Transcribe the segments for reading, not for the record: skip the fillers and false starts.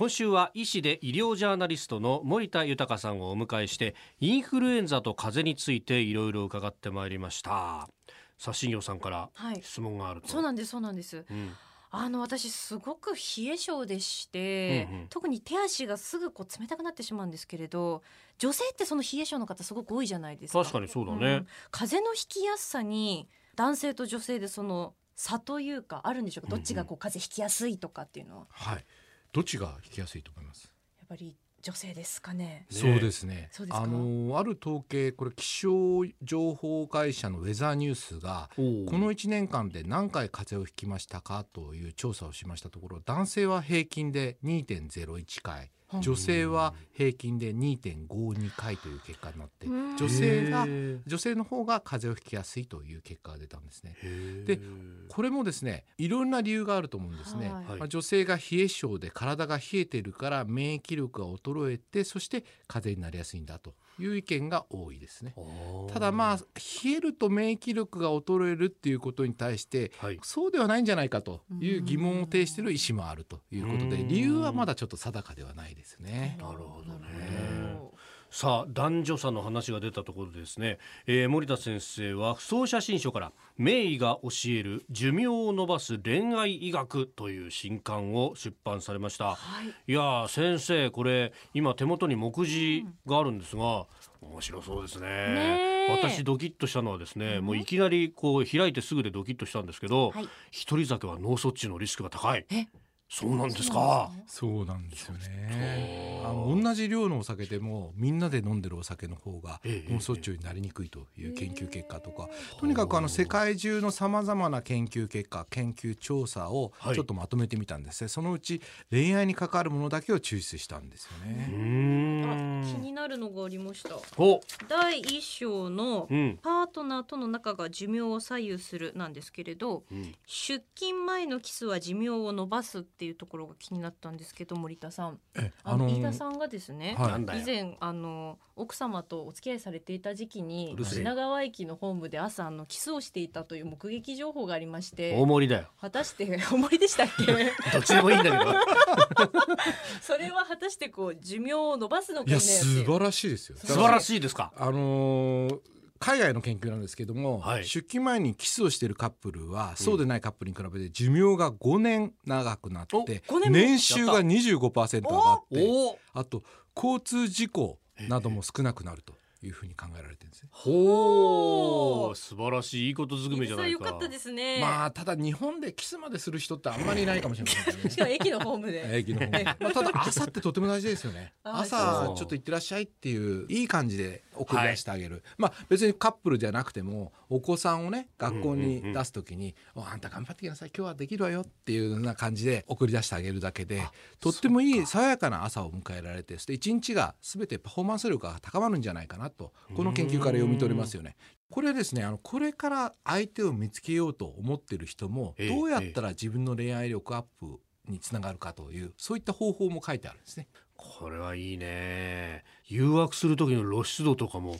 今週は医師で医療ジャーナリストの森田豊さんをお迎えしてインフルエンザと風邪についていろいろ伺ってまいりました。さあ、新業さんから質問があると。はい、そうなんです、私すごく冷え性でして、特に手足がすぐこう冷たくなってしまうんですけれど、女性ってその冷え性の方すごく多いじゃないですか。確かにそうだね、風邪の引きやすさに男性と女性でその差というかあるんでしょうか。どっちがこう風邪引きやすいとかっていうのは。はい、どっちが引きやすいと思います。やっぱり女性ですかね。そうですね。ある統計、これ気象情報会社のウェザーニュースがこの1年間で何回風邪をひきましたかという調査をしましたところ、男性は平均で 2.01 回、女性は平均で 2.52 回という結果になって、女性の方が風邪をひきやすいという結果が出たんですね。で、これもですね、いろんな理由があると思うんですね。女性が冷え性で体が冷えているから免疫力が衰えて、そして風邪になりやすいんだという意見が多いですね。ただ冷えると免疫力が衰えるっていうことに対して、そうではないんじゃないかという疑問を呈している医師もあるということで、理由はまだちょっと定かではないです。なるほどね。さあ、男女差の話が出たところでですね、森田先生は不走写真書から名医が教える寿命を延ばす恋愛医学という新刊を出版されました。いや先生、これ今手元に目次があるんですが、面白そうですね。私ドキッとしたのはですね、もういきなりこう開いてすぐでドキッとしたんですけど、一人酒は脳卒中のリスクが高い。そうなんですか。そうなんですよね。同じ量のお酒でもみんなで飲んでるお酒の方が脳卒中になりにくいという研究結果とか、とにかく世界中のさまざまな研究結果、研究調査をちょっとまとめてみたんですね。そのうち恋愛に関わるものだけを抽出したんですよね。気になるのがありました。第1章のパートナーとの仲が寿命を左右するなんですけれど、出勤前のキスは寿命を伸ばすっていうところが気になったんですけど、森田さん、飯田さんがですね、以前奥様とお付き合いされていた時期に品川駅のホームで朝キスをしていたという目撃情報がありまして。大盛りだよ。果たして大盛りでしたっけどっちでもいいんだけどそれは果たしてこう寿命を延ばすのかね。いや、素晴らしいですよ。素晴らしいですか。海外の研究なんですけども、出勤前にキスをしているカップルはそうでないカップルに比べて寿命が5年長くなって、年収が 25% 上がって、あと交通事故なども少なくなるというふうに考えられてるんですね。ほう、素晴らしい、いいことずくめじゃないか。良かったですね。ただ日本でキスまでする人ってあんまりいないかもしれませんね。しかも駅のホームで。ただ朝ってとても大事ですよね。朝ちょっと行ってらっしゃいっていういい感じで送り出してあげる。別にカップルじゃなくてもお子さんをね、学校に出すときに、あんた頑張ってきなさい、今日はできるわよっていうような感じで送り出してあげるだけで、とってもいい爽やかな朝を迎えられて、そして一日が全てパフォーマンス力が高まるんじゃないかなと、この研究から読み取れますよね。これはですね、これから相手を見つけようと思っている人も、どうやったら自分の恋愛力アップにつながるかという、そういった方法も書いてあるんですね。これはいいね。誘惑する時の露出度とかも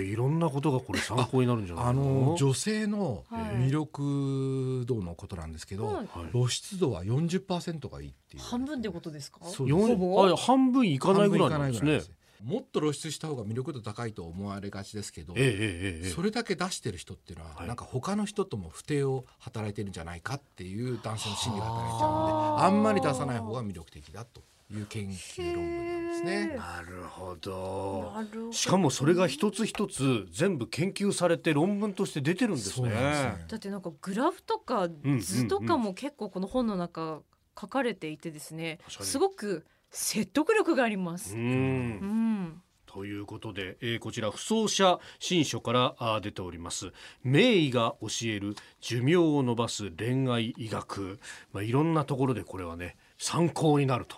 いろんなことがこれ参考になるんじゃないかな。女性の魅力度のことなんですけど、露出度は 40% がいいっていう。半分ってことですか。半分いかないぐらいなんですね。もっと露出した方が魅力度高いと思われがちですけど、それだけ出してる人っていうのは、なんか他の人とも不定を働いてるんじゃないかっていう男性の心理が働いちゃうので、あんまり出さない方が魅力的だという研究論文なんですね。なるほど。しかもそれが一つ一つ全部研究されて論文として出てるんですね。だってなんかグラフとか図とかも結構この本の中書かれていてですね、すごく説得力があります。ということで、こちら不走写新書から出ております名医が教える寿命を延ばす恋愛医学、いろんなところでこれはね参考になると、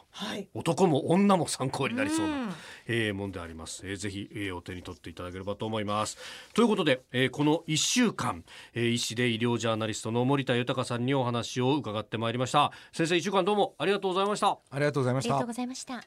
男も女も参考になりそうな、もんであります。ぜひ、お手に取っていただければと思います。ということで、この1週間、医師で医療ジャーナリストの森田豊さんにお話を伺ってまいりました。先生、1週間どうもありがとうございました。ありがとうございました。